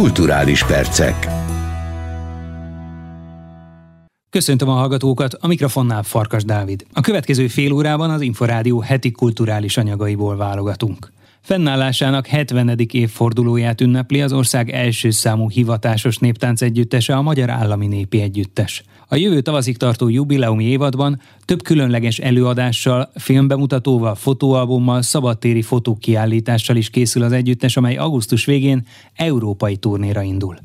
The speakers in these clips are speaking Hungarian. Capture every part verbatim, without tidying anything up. Kulturális percek. Köszöntöm a hallgatókat, a mikrofonnál Farkas Dávid. A következő fél órában az Inforádió heti kulturális anyagaiból válogatunk. Fennállásának hetvenedik évfordulóját ünnepli az ország első számú hivatásos néptánc együttese, a Magyar Állami Népi Együttes. A jövő tavaszig tartó jubileumi évadban több különleges előadással, filmbemutatóval, fotóalbummal, szabadtéri fotókiállítással is készül az együttes, amely augusztus végén európai turnéra indul.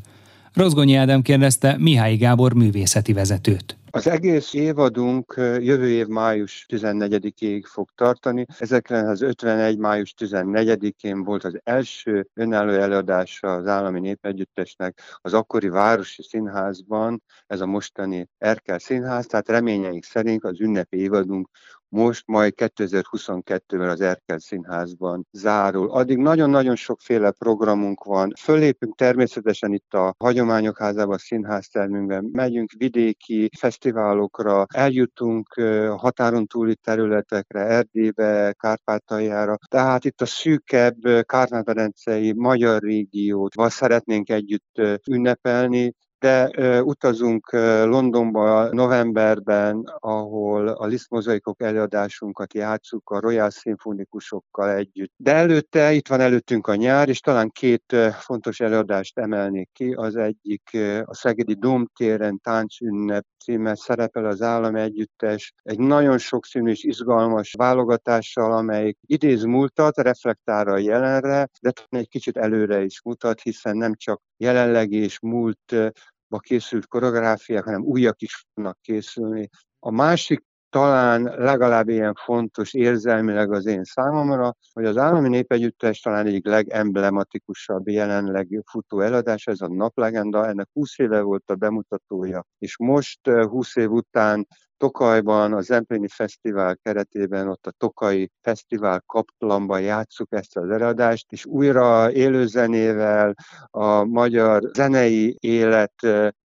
Rozgonyi Ádám kérdezte Mihály Gábor művészeti vezetőt. Az egész évadunk jövő év május tizennegyedikéig fog tartani. ezerkilencszázötvenegy. május tizennegyedikén volt az első önálló előadása az Állami Népegyüttesnek az akkori Városi Színházban, ez a mostani Erkel Színház, tehát reményeink szerint az ünnepi évadunk most majd kétezer-huszonkettőben az Erkel Színházban zárul. Addig nagyon-nagyon sokféle programunk van. Föllépünk természetesen itt a Hagyományok Házában, a színháztermünkben, megyünk vidéki fesztiválokra, eljutunk határon túli területekre, Erdélybe, Kárpátaljára. Tehát itt a szűkebb kárpát-medencei magyar régióval szeretnénk együtt ünnepelni, de ö, utazunk ö, Londonba novemberben, ahol a Liszt Mozaikok előadásunkat játsszuk a Royal Szinfónikusokkal együtt. De előtte, itt van előttünk a nyár, és talán két ö, fontos előadást emelnék ki. Az egyik ö, a Szegedi Domtéren táncünnep címmel szerepel az Állami Együttes egy nagyon sokszínű és izgalmas válogatással, amely idéz múltat, reflektál a jelenre, de talán egy kicsit előre is mutat, hiszen nem csak jelenlegi és múlt ba készült koreográfiák, hanem újak is fognak készülni. A másik talán legalább ilyen fontos érzelmileg az én számomra, hogy az Állami Népegyüttes talán egyik legemblematikusabb jelenleg futó előadás, ez a Naplegenda, ennek húsz éve volt a bemutatója, és most húsz év után Tokajban, a Zempléni Fesztivál keretében, ott a Tokaji Fesztivál Kaplanban játsszuk ezt az előadást, és újra élőzenével a magyar zenei élet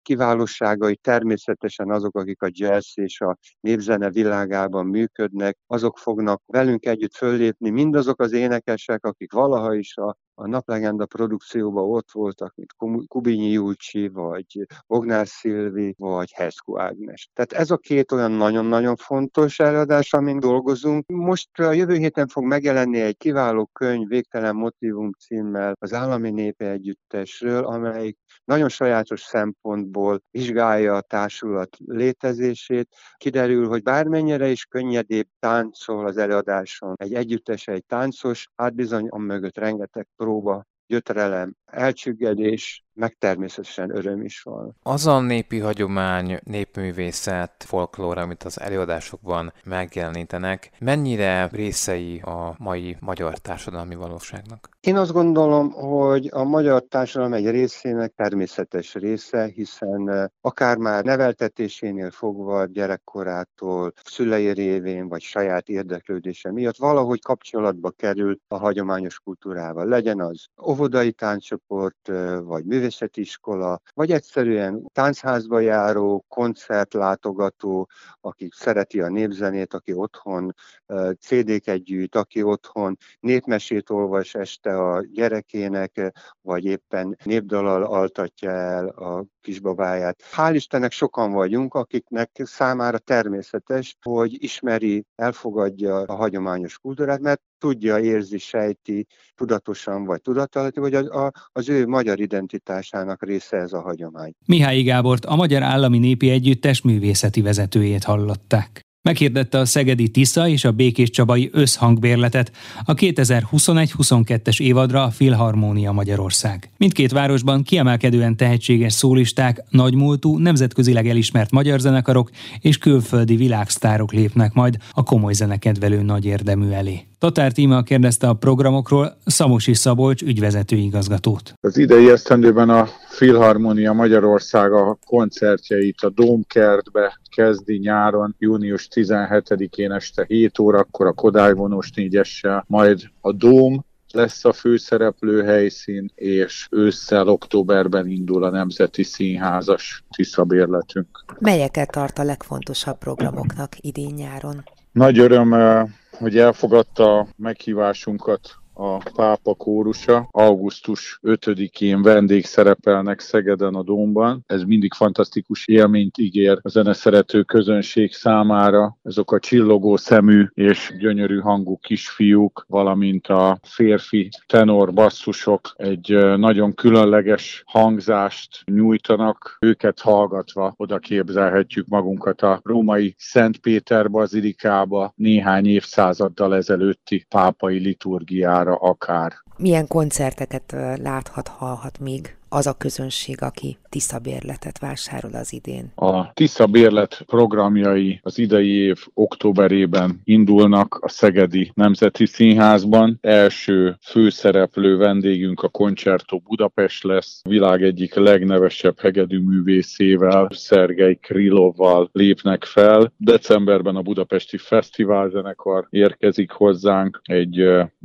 kiválóságai természetesen azok, akik a jazz és a népzene világában működnek, azok fognak velünk együtt föllépni, mindazok az énekesek, akik valaha is a, a Naplegenda produkcióban ott voltak, mint Kubinyi Júlcsi, vagy Bogner Szilvi, vagy Hesku Ágnes. Tehát ez a két olyan nagyon-nagyon fontos előadás, amin dolgozunk. Most a jövő héten fog megjelenni egy kiváló könyv, Végtelen Motívum címmel az Állami Népi Együttesről, amelyik nagyon sajátos szempontból vizsgálja a társulat létezését. Kiderül, hogy bármennyire is könnyedébb táncol az előadáson egy együttes, egy táncos, hát bizony a mögött rengeteg próba, gyötrelem, elcsüggedés, meg természetesen öröm is van. Az a népi hagyomány, népművészet, folklór, amit az előadásokban megjelenítenek, mennyire részei a mai magyar társadalmi valóságnak? Én azt gondolom, hogy a magyar társadalom egy részének természetes része, hiszen akár már neveltetésénél fogva, gyerekkorától, szülei révén, vagy saját érdeklődése miatt valahogy kapcsolatba kerül a hagyományos kultúrával. Legyen az óvodai tánccsoport, vagy művészeti iskola, vagy egyszerűen táncházba járó, koncertlátogató, aki szereti a népzenét, aki otthon cé déket gyűjt, aki otthon népmesét olvas este a gyerekének, vagy éppen népdallal altatja el a kisbabáját. Hál' Istennek sokan vagyunk, akiknek számára természetes, hogy ismeri, elfogadja a hagyományos kultúrát, mert tudja, érzi, sejti, tudatosan vagy tudattalanul, hogy az, a, az ő magyar identitásának része ez a hagyomány. Mihály Gábort, a Magyar Állami Népi Együttes művészeti vezetőjét hallották. Meghirdette a Szegedi Tisza és a Békéscsabai összhangbérletet a kétezer-huszonegy-huszonkettes évadra a Filharmónia Magyarország. Mindkét városban kiemelkedően tehetséges szólisták, nagymúltú, nemzetközileg elismert magyar zenekarok és külföldi világsztárok lépnek majd a komoly zenekedvelő nagy érdemű elé. Tatár Tímea kérdezte a programokról Szamosi Szabolcs ügyvezető igazgatót. Az idei esztendőben a Filharmónia Magyarország a koncertjeit a Dómkertbe kezdi nyáron, június tizenhetedikén este hét órakor a Kodály vonos négyessel, majd a Dóm lesz a főszereplő helyszín, és ősszel, októberben indul a Nemzeti Színházas tiszabérletünk. Melyeket tart a legfontosabb programoknak idén nyáron? Nagy öröm, hogy elfogadta meghívásunkat a pápa kórusa. augusztus ötödikén vendégszerepelnek Szegeden a Dómban. Ez mindig fantasztikus élményt ígér a zeneszerető közönség számára. Azok a csillogó szemű és gyönyörű hangú kisfiúk, valamint a férfi tenor basszusok egy nagyon különleges hangzást nyújtanak. Őket hallgatva oda képzelhetjük magunkat a római Szent Péter bazilikába, néhány évszázaddal ezelőtti pápai liturgiára akár. Milyen koncerteket láthat, hallhat még az a közönség, aki Tisza-bérletet vásárol az idén? A Tisza-bérlet programjai az idei év októberében indulnak a Szegedi Nemzeti Színházban. Első főszereplő vendégünk a Concerto Budapest lesz. A világ egyik legnevesebb hegedűművészével, Szergei Krilovval lépnek fel. Decemberben a Budapesti Fesztiválzenekar érkezik hozzánk egy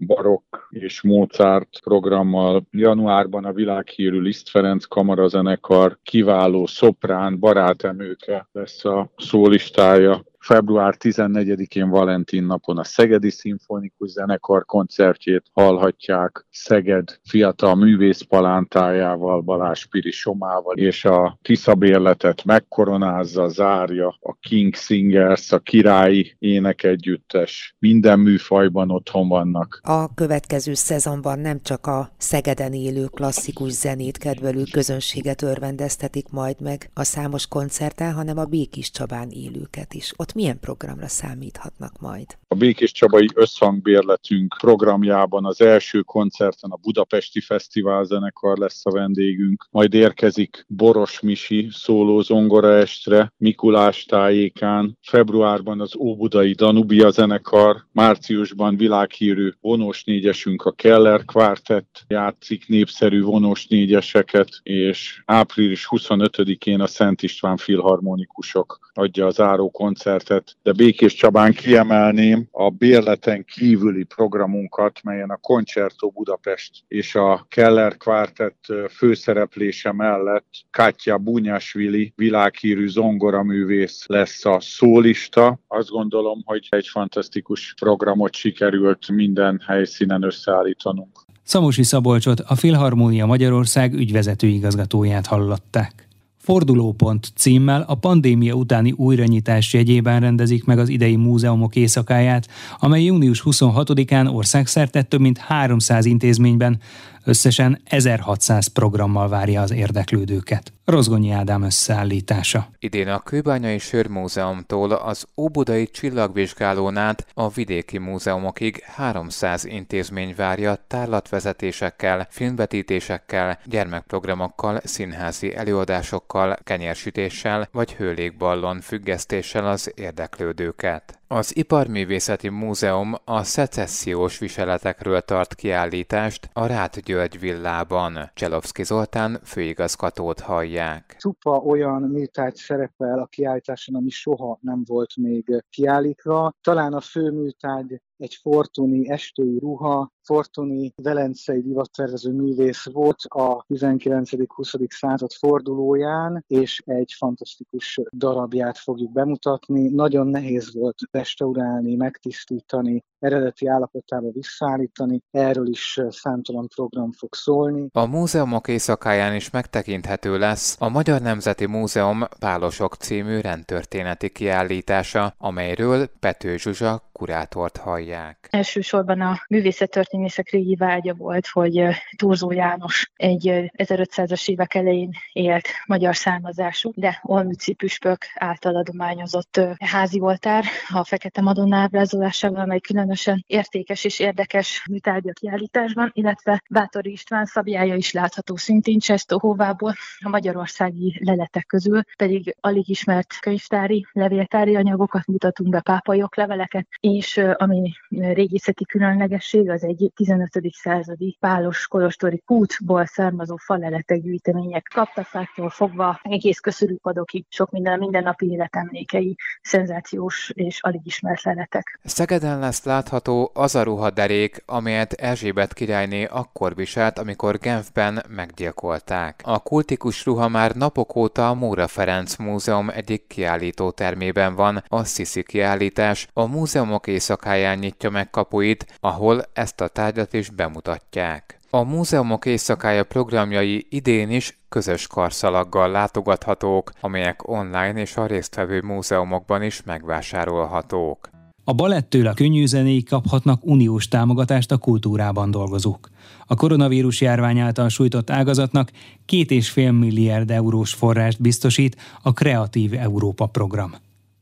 barokk és Mozart programmal. Januárban a világhírű Liszt Ferenc kamarazenekar kiváló szoprán Barát Emőke lesz a szólistája. február tizennegyedikén Valentin napon a Szegedi Szimfonikus Zenekar koncertjét hallhatják Szeged fiatal művészpalántájával, Balázs Piri Somával, és a Tisza-bérletet megkoronázza, zárja a King Singers, a Királyi Énekegyüttes. Minden műfajban otthon vannak. A következő szezonban nem csak a Szegeden élő klasszikus zenét kedvelő közönséget örvendeztetik majd meg a számos koncerten, hanem a Békés Csabán élőket is. Ott milyen programra számíthatnak majd? A Békés Csabai összhangbérletünk programjában az első koncerten a Budapesti Fesztiválzenekar lesz a vendégünk, majd érkezik Boros Misi szóló zongoraestre Mikulás tájékán, februárban az Óbudai Danubia Zenekar, márciusban világhírű vonos négyesünk a Keller Quartet játszik népszerű vonos négyeseket, és április huszonötödikén a Szent István Filharmónikusok adja az záró koncertet. De Békés Csabán kiemelném a bérleten kívüli programunkat, melyen a Concerto Budapest és a Keller Quartet főszereplése mellett Katya Bunyasvili világhírű zongoraművész lesz a szólista. Azt gondolom, hogy egy fantasztikus programot sikerült minden helyszínen összeállítanunk. Szamosi Szabolcsot, a Filharmónia Magyarország ügyvezető igazgatóját hallották. Fordulópont címmel a pandémia utáni újranyitás jegyében rendezik meg az idei múzeumok éjszakáját, amely június huszonhatodikán országszerte több mint háromszáz intézményben összesen ezerhatszáz programmal várja az érdeklődőket. Rozgonyi Ádám összeállítása. Idén a Kőbányai Sörmúzeumtól az Óbudai Csillagvizsgálón át a vidéki múzeumokig háromszáz intézmény várja tárlatvezetésekkel, filmvetítésekkel, gyermekprogramokkal, színházi előadásokkal, kenyérsütéssel vagy hőlégballon függesztéssel az érdeklődőket. Az Iparművészeti Múzeum a szecessziós viseletekről tart kiállítást a Ráth György villában. Cselovszky Zoltán főigazgatót hallják. Csupa olyan műtárgy szerepel a kiállításon, ami soha nem volt még kiállítva. Talán a fő műtárgy egy Fortuny estői ruha. Fortuny velencei divattervező művész volt a tizenkilencedik-huszadik század fordulóján, és egy fantasztikus darabját fogjuk bemutatni. Nagyon nehéz volt restaurálni, megtisztítani, eredeti állapotába visszaállítani. Erről is számtalan program fog szólni. A múzeumok éjszakáján is megtekinthető lesz a Magyar Nemzeti Múzeum Pálosok című rendtörténeti kiállítása, amelyről Pető Zsuzsa kurátort hallják. Elsősorban a művészettörténészek régi vágya volt, hogy Thurzó János egy ezerötszázas évek elején élt magyar származású, de olmützi püspök által adományozott házi oltár a Fekete Madonna ábrázolásával, amely különösen értékes és érdekes műtárgy a kiállításban, illetve Bátori István szabjája is látható szintén Csesztóhovából, a magyarországi leletek közül pedig alig ismert könyvtári, levéltári anyagokat mutatunk be, pápai okleveleket, és ami régészeti különlegesség, az egy tizenötödik századi pálos kolostori kútból származó faleletek gyűjtemények, kaptafáktól fogva egész köszörűpadokig, sok minden mindennapi életemlékei, szenzációs és alig ismert leletek. Szegeden lesz látható az a ruhaderék, amelyet Erzsébet királyné akkor viselt, amikor Genfben meggyilkolták. A kultikus ruha már napok óta a Móra Ferenc Múzeum egyik kiállító termében van, a Sziszi kiállítás a múzeumok éjszakáján nyitja meg kapuit, ahol ezt a tárgyat is bemutatják. A múzeumok éjszakája programjai idén is közös karszalaggal látogathatók, amelyek online és a résztvevő múzeumokban is megvásárolhatók. A balettől a könnyűzenéig kaphatnak uniós támogatást a kultúrában dolgozók. A koronavírus járvány által sújtott ágazatnak két egész öt milliárd eurós forrást biztosít a Kreatív Európa program.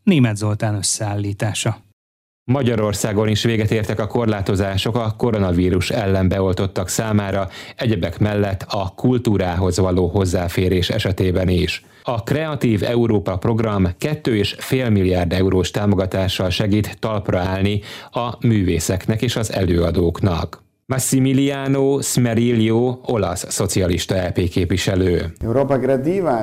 Németh Zoltán összeállítása. Magyarországon is véget értek a korlátozások a koronavírus ellen beoltottak számára, egyebek mellett a kultúrához való hozzáférés esetében is. A Kreatív Európa program két egész öt milliárd eurós támogatással segít talpra állni a művészeknek és az előadóknak. Massimiliano Smerillo, olasz szocialista é pé képviselő.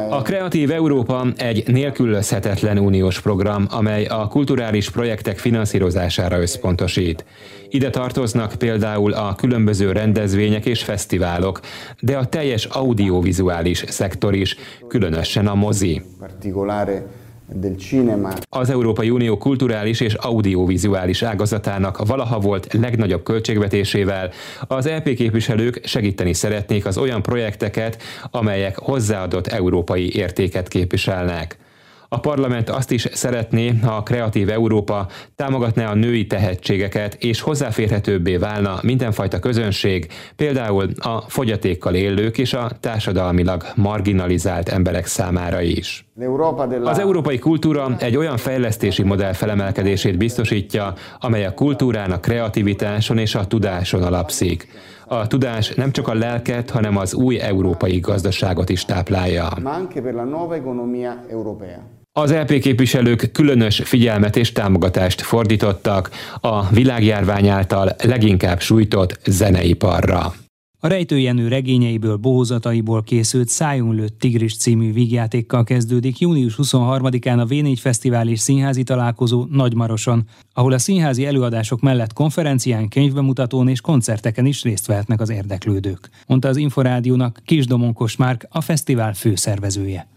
A Kreatív Európa egy nélkülözhetetlen uniós program, amely a kulturális projektek finanszírozására összpontosít. Ide tartoznak például a különböző rendezvények és fesztiválok, de a teljes audiovizuális szektor is, különösen a mozi. Az Európai Unió kulturális és audiovizuális ágazatának valaha volt legnagyobb költségvetésével az é pé képviselők segíteni szeretnék az olyan projekteket, amelyek hozzáadott európai értéket képviselnek. A parlament azt is szeretné, ha a Kreatív Európa támogatná a női tehetségeket, és hozzáférhetőbbé válna mindenfajta közönség, például a fogyatékkal élők és a társadalmilag marginalizált emberek számára is. Az európai kultúra egy olyan fejlesztési modell felemelkedését biztosítja, amely a kultúrán, a kreativitáson és a tudáson alapszik. A tudás nem csak a lelket, hanem az új európai gazdaságot is táplálja. Az é pé képviselők különös figyelmet és támogatást fordítottak a világjárvány által leginkább sújtott zeneiparra. A Rejtő Jenő regényeiből, bohózataiból készült Szájonlő Tigris című vígjátékkal kezdődik június huszonharmadikán a vé négy fesztivál és színházi találkozó Nagymaroson, ahol a színházi előadások mellett konferencián, könyvbemutatón és koncerteken is részt vehetnek az érdeklődők, mondta az Inforádiónak Kisdomon Kosmárk, a fesztivál főszervezője.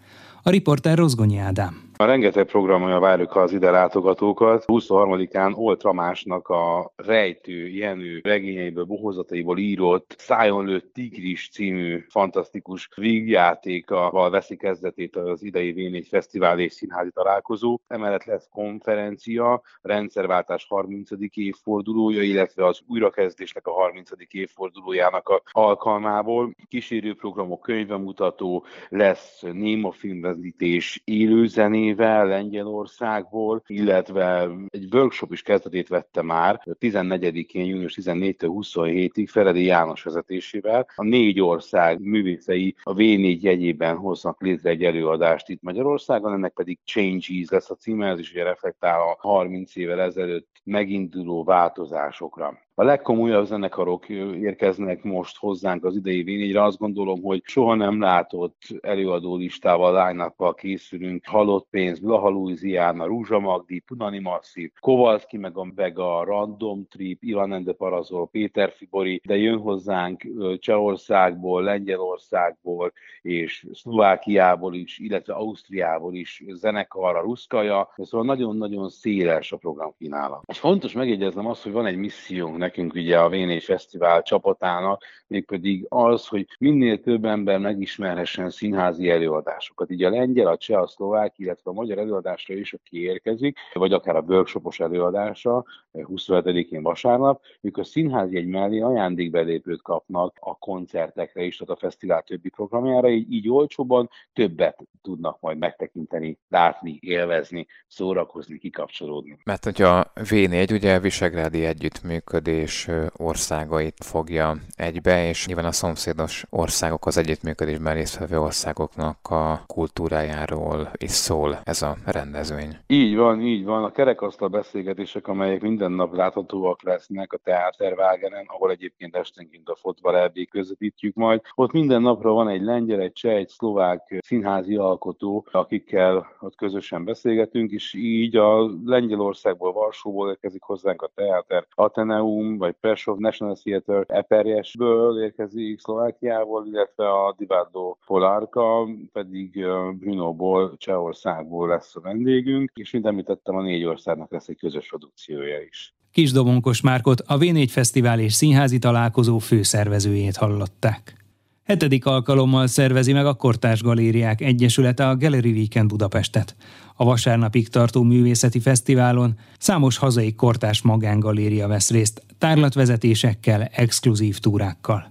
A riporter Rozgonyi Ádám. Rengeteg programja várjuk az ide látogatókat. huszonharmadikán Oltramásnak a Rejtő Jenő regényeiből, bohózataiból írott Szájonlő Tigris című fantasztikus vígjátékkal veszi kezdetét az idei vé négy fesztivál és színházi találkozó. Emellett lesz konferencia, rendszerváltás harmincadik évfordulója, illetve az újrakezdésnek a harmincadik évfordulójának a alkalmából. Kísérő programok, könyvemutató, lesz néma filmvezetés, élőzené, Lengyelországból, illetve egy workshop is kezdetét vette már tizennegyedikén, június tizennegyedikétől huszonhétig Feledi János vezetésével. A négy ország művészei a vé négy jegyében hoznak létre egy előadást itt Magyarországon, ennek pedig Changes lesz a címe, ez is ugye reflektál a harminc évvel ezelőtt meginduló változásokra. A legkomolyabb zenekarok érkeznek most hozzánk az idei vé négyre, azt gondolom, hogy soha nem látott előadó listával, line-uppal készülünk, Halott pénz, Blaha Louisiana, Rúzsa Magdi, Punani Masszív, Kowalski, meg a Vega, Random Trip, Ivan and the Parazol, Péter Fibori, de jön hozzánk Csehországból, Lengyelországból és Szlovákiából is, illetve Ausztriából is zenekar, a Ruszkaja, szóval nagyon-nagyon széles a programkínálat. És fontos megjegyeznem azt, hogy van egy missziónk nekünk ugye a vé négy fesztivál csapatának, mégpedig az, hogy minél több ember megismerhessen színházi előadásokat. Így a lengyel, a cseh, a szlovák, illetve a magyar előadásra is, aki érkezik, vagy akár a workshopos előadásra, huszonhetedikén vasárnap, ők a színházi egy mellé ajándékbelépőt kapnak a koncertekre is, tehát a fesztivál többi programjára, így, így olcsóban többet tudnak majd megtekinteni, látni, élvezni, szórakozni, kikapcsolódni. Mert hogy a vé négy ugye visegrádi együttműködés országait fogja egybe, és nyilván a szomszédos országok, az együttműködésben résztvevő országoknak a kultúrájáról is szól ez a rendezvény. Így van, így van. A kerekasztal beszélgetések, amelyek mind minden nap láthatóak lesznek a Theater Wagenen, ahol egyébként esténként a Fotbal é bé közvetítjük majd. Ott minden napra van egy lengyel, egy cseh, egy szlovák színházi alkotó, akikkel ott közösen beszélgetünk, és így a Lengyelországból, Varsóból érkezik hozzánk a Theater Ateneum, vagy Prešov National Theater Eperjesből érkezik Szlovákiából, illetve a Divadlo Polárka, pedig Brnóból, Csehországból lesz a vendégünk, és mint említettem, a négy országnak lesz egy közös produkciója is. Kisdobonkos Márkot, a vé négy fesztivál és színházi találkozó főszervezőjét hallották. Hetedik alkalommal szervezi meg a Kortárs Galériák Egyesülete a Gallery Weekend Budapestet. A vasárnapig tartó művészeti fesztiválon számos hazai kortárs magángaléria vesz részt, tárlatvezetésekkel, exkluzív túrákkal.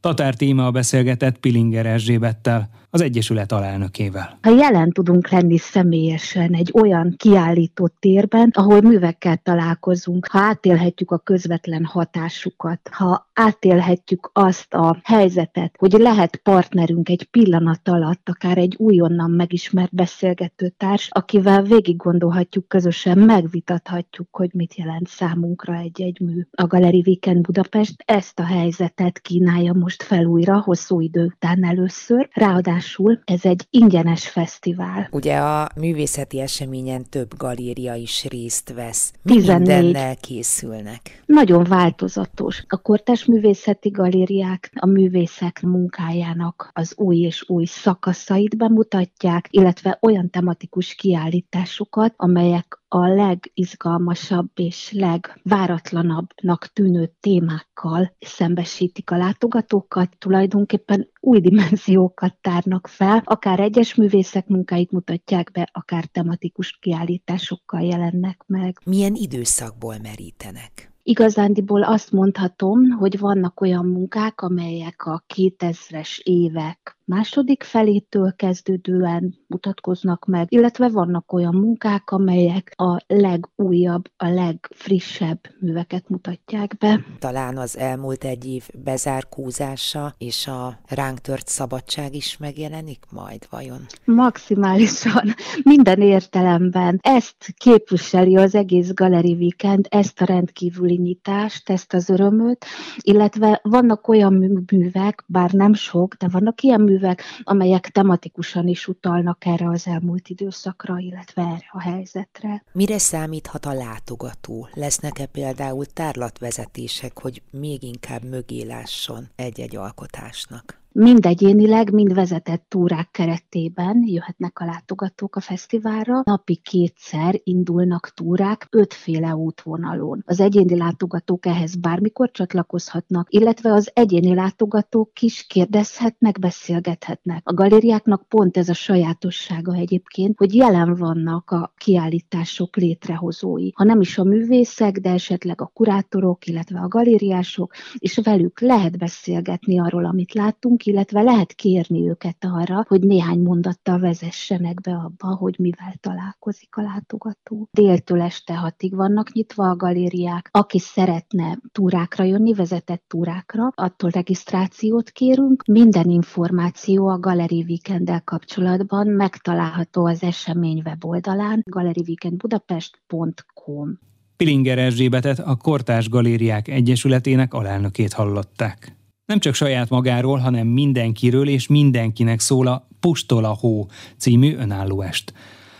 Tatár Tímea beszélgetett Pilinger Erzsébettel, az Egyesület alelnökével. Ha jelen tudunk lenni személyesen egy olyan kiállított térben, ahol művekkel találkozunk, ha átélhetjük a közvetlen hatásukat, ha átélhetjük azt a helyzetet, hogy lehet partnerünk egy pillanat alatt, akár egy újonnan megismert beszélgető társ, akivel végig gondolhatjuk közösen, megvitathatjuk, hogy mit jelent számunkra egy-egy mű. A Gallery Weekend Budapest ezt a helyzetet kínálja most fel újra, hosszú idő után először, ráadásul ez egy ingyenes fesztivál. Ugye a művészeti eseményen több galéria is részt vesz. Mindennel készülnek. Nagyon változatos. A kortárs művészeti galériák a művészek munkájának az új és új szakaszait bemutatják, illetve olyan tematikus kiállításokat, amelyek a legizgalmasabb és legváratlanabbnak tűnő témákkal szembesítik a látogatókat, tulajdonképpen új dimenziókat tárnak fel, akár egyes művészek munkáit mutatják be, akár tematikus kiállításokkal jelennek meg. Milyen időszakból merítenek? Igazándiból azt mondhatom, hogy vannak olyan munkák, amelyek a kétezres évek második felétől kezdődően mutatkoznak meg, illetve vannak olyan munkák, amelyek a legújabb, a legfrissebb műveket mutatják be. Talán az elmúlt egy év bezárkózása és a ránk tört szabadság is megjelenik majd vajon? Maximálisan, minden értelemben. Ezt képviseli az egész Gallery Weekend, ezt a rendkívüli nyitást, ezt az örömöt, illetve vannak olyan művek, bár nem sok, de vannak ilyen művek, amelyek tematikusan is utalnak erre az elmúlt időszakra, illetve erre a helyzetre. Mire számíthat a látogató? Lesznek-e például tárlatvezetések, hogy még inkább mögé lásson egy-egy alkotásnak? Mind egyénileg, mind vezetett túrák keretében jöhetnek a látogatók a fesztiválra. Napi kétszer indulnak túrák ötféle útvonalon. Az egyéni látogatók ehhez bármikor csatlakozhatnak, illetve az egyéni látogatók is kérdezhetnek, beszélgethetnek. A galériáknak pont ez a sajátossága egyébként, hogy jelen vannak a kiállítások létrehozói. Ha nem is a művészek, de esetleg a kurátorok, illetve a galériások, és velük lehet beszélgetni arról, amit látunk, illetve lehet kérni őket arra, hogy néhány mondattal vezessenek be abba, hogy mivel találkozik a látogató. Déltől este hatig vannak nyitva a galériák. Aki szeretne túrákra jönni, vezetett túrákra, attól regisztrációt kérünk. Minden információ a Gallery Weekenddel kapcsolatban megtalálható az esemény weboldalán, gallery weekend budapest pont com. Pilinger Erzsébetet, a Kortárs Galériák Egyesületének alelnökét hallották. Nem csak saját magáról, hanem mindenkiről és mindenkinek szól a Postol a hó című önálló est.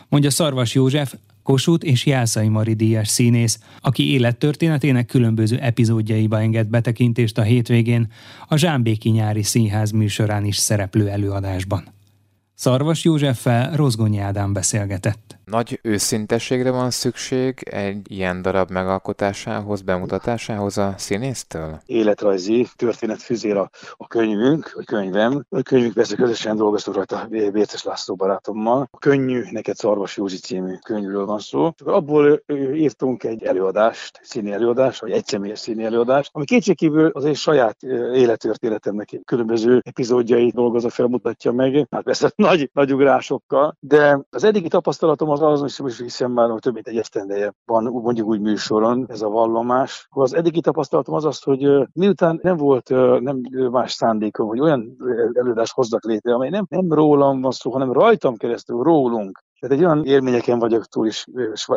Mondja Szarvas József, Kossuth és Jászai Mari díjas színész, aki élettörténetének különböző epizódjaiba enged betekintést a hétvégén a Zsámbéki Nyári Színház műsorán is szereplő előadásban. Szarvas Józseffel Rozgonyi Ádám beszélgetett. Nagy őszintességre van szükség egy ilyen darab megalkotásához, bemutatásához a színésztől? Életrajzi történetfüzér a, a könyvünk, a könyvem. A könyvünk persze közösen dolgoztuk rajta Bérces László barátommal. A Könnyű neked Szarvas Józsi című könyvről van szó. Abból írtunk egy előadást, színi előadást, vagy egyszemélyes színi előadást, ami kétségkívül az én saját élettörténetemnek különböző epizódjait dolgozza fel, mutatja meg. Hát persze nagy, nagy ugrásokkal, de az eddigi tapasztalatom az azon is, is hiszem már, hogy több mint egy esztendeje van, mondjuk úgy műsoron, ez a vallomás. Az eddigi tapasztalatom az az, hogy miután nem volt nem más szándékom, hogy olyan előadást hozzak létre, amely nem, nem rólam van szó, hanem rajtam keresztül rólunk, Tehát egy olyan élményeken vagyok túl, és,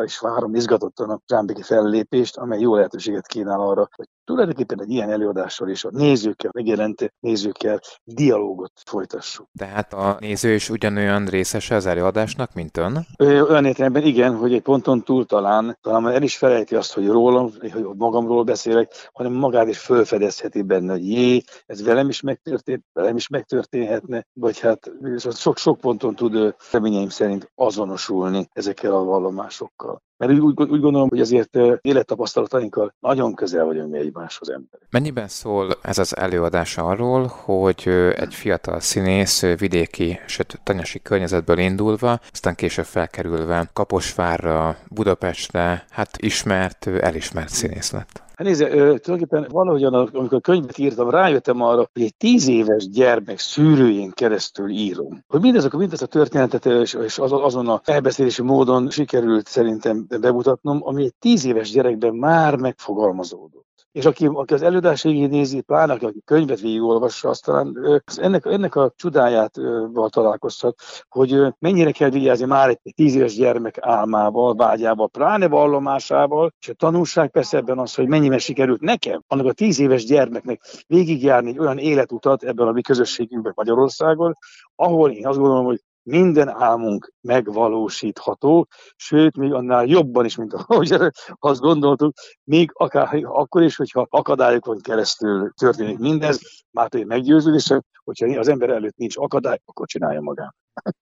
és várom izgatottan a Prámbéki fellépést, amely jó lehetőséget kínál arra, hogy tulajdonképpen egy ilyen előadással és a nézőkkel, megjelent nézőkkel dialógot folytassuk. Tehát a néző is ugyanolyan részese az előadásnak, mint ön? Olyan értelemben igen, hogy egy ponton túl talán, talán el is felejti azt, hogy rólam, hogy magamról beszélek, hanem magát is felfedezheti benne, hogy jé, ez velem is megtörtént, velem is megtörténhetne, vagy hát sok-sok ponton tud reményeim szerint azonosulni ezekkel a vallomásokkal. Mert úgy, úgy, úgy gondolom, hogy azért élettapasztalatainkkal nagyon közel vagyunk mi egymáshoz emberek. Mennyiben szól ez az előadás arról, hogy egy fiatal színész vidéki, sőt tanyasi környezetből indulva, aztán később felkerülve Kaposvárra, Budapestre, hát ismert, elismert színész lett? Hát nézze, tulajdonképpen valahogyan, amikor a könyvet írtam, rájöttem arra, hogy egy tíz éves gyermek szűrőjén keresztül írom. Hogy mindezek, mindez a történetet és azon a elbeszélési módon sikerült szerintem bemutatnom, ami egy tíz éves gyerekben már megfogalmazódott. És aki, aki az előadás végig nézi, pláne aki a könyvet végigolvassa, azt talán ennek, ennek a csodájával találkozhat, hogy mennyire kell vigyázni már egy tíz éves gyermek álmával, vágyával, pláne vallomásával, és a tanulság persze ebben az, hogy mennyiben sikerült nekem, annak a tíz éves gyermeknek végigjárni egy olyan életutat ebben a mi közösségünkben Magyarországon, ahol én azt gondolom, hogy minden álmunk megvalósítható, sőt, még annál jobban is, mint ahogy azt gondoltuk, még akár, akkor is, hogyha akadályokon keresztül történik mindez, már pedig meggyőződésem, hogyha az ember előtt nincs akadály, akkor csinálja magát.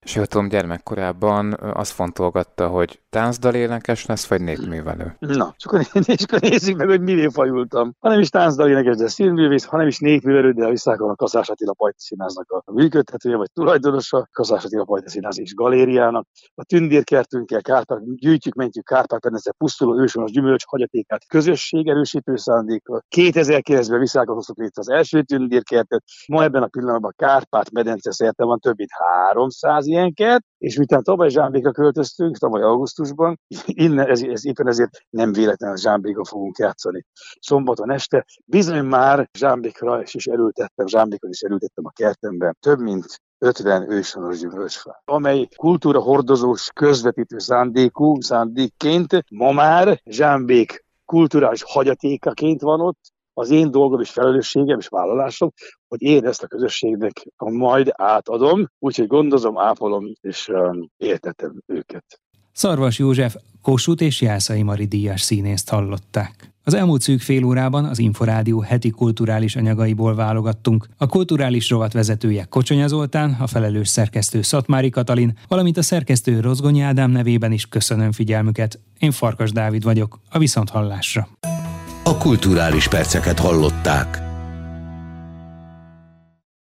És jól tudom, gyermekkorában azt fontolgatta, hogy táncdalénekes lesz, vagy népművelő? Na, és akkor, és akkor nézzük meg, hogy mivé fajultam. Ha nem is táncdalénekes, de színművész, ha nem is népművelő, de visszakon a Kaszás Attila Pajta Színháznak a működtetője, vagy tulajdonosa, Kaszás Attila Pajta Színház és galériának. A tündérkertünkkel Kárpát, gyűjtjük, mentjük Kárpát-medence pusztuló őshonos gyümölcs hagyatékát közösség erősítő szándékkal. kétezer-kilencben Viszákon hoztuk létre az első tündérkertet, ma ebben a pillanatban Kárpát-medence szerte van több mint háromszáz ilyenket, és miután tavaly Zsámbékra költöztünk, tavaly augusztusban, innen ez, ez, éppen ezért nem véletlenül Zsámbékra fogunk játszani. Szombaton este bizony már Zsámbékra is, is erőltettem, Zsámbékon is erőltettem a kertemben több mint ötven őshonos gyümölcsfát, amely kultúra hordozós közvetítő szándékú, szándékként ma már Zsámbék kulturális hagyatékaként van ott. Az én dolgom és felelősségem és vállalásom, hogy én ezt a közösségnek majd átadom, úgyhogy gondozom, ápolom és um, éltetem őket. Szarvas József Kossuth és Jászai Mari díjas színészt hallották. Az elmúlt szűk fél órában az Inforádió heti kulturális anyagaiból válogattunk. A kulturális rovat vezetője Kocsonya Zoltán, a felelős szerkesztő Szatmári Katalin, valamint a szerkesztő Rozgonyi Ádám nevében is köszönöm figyelmüket. Én Farkas Dávid vagyok, a Viszonthallásra. A kulturális perceket hallották.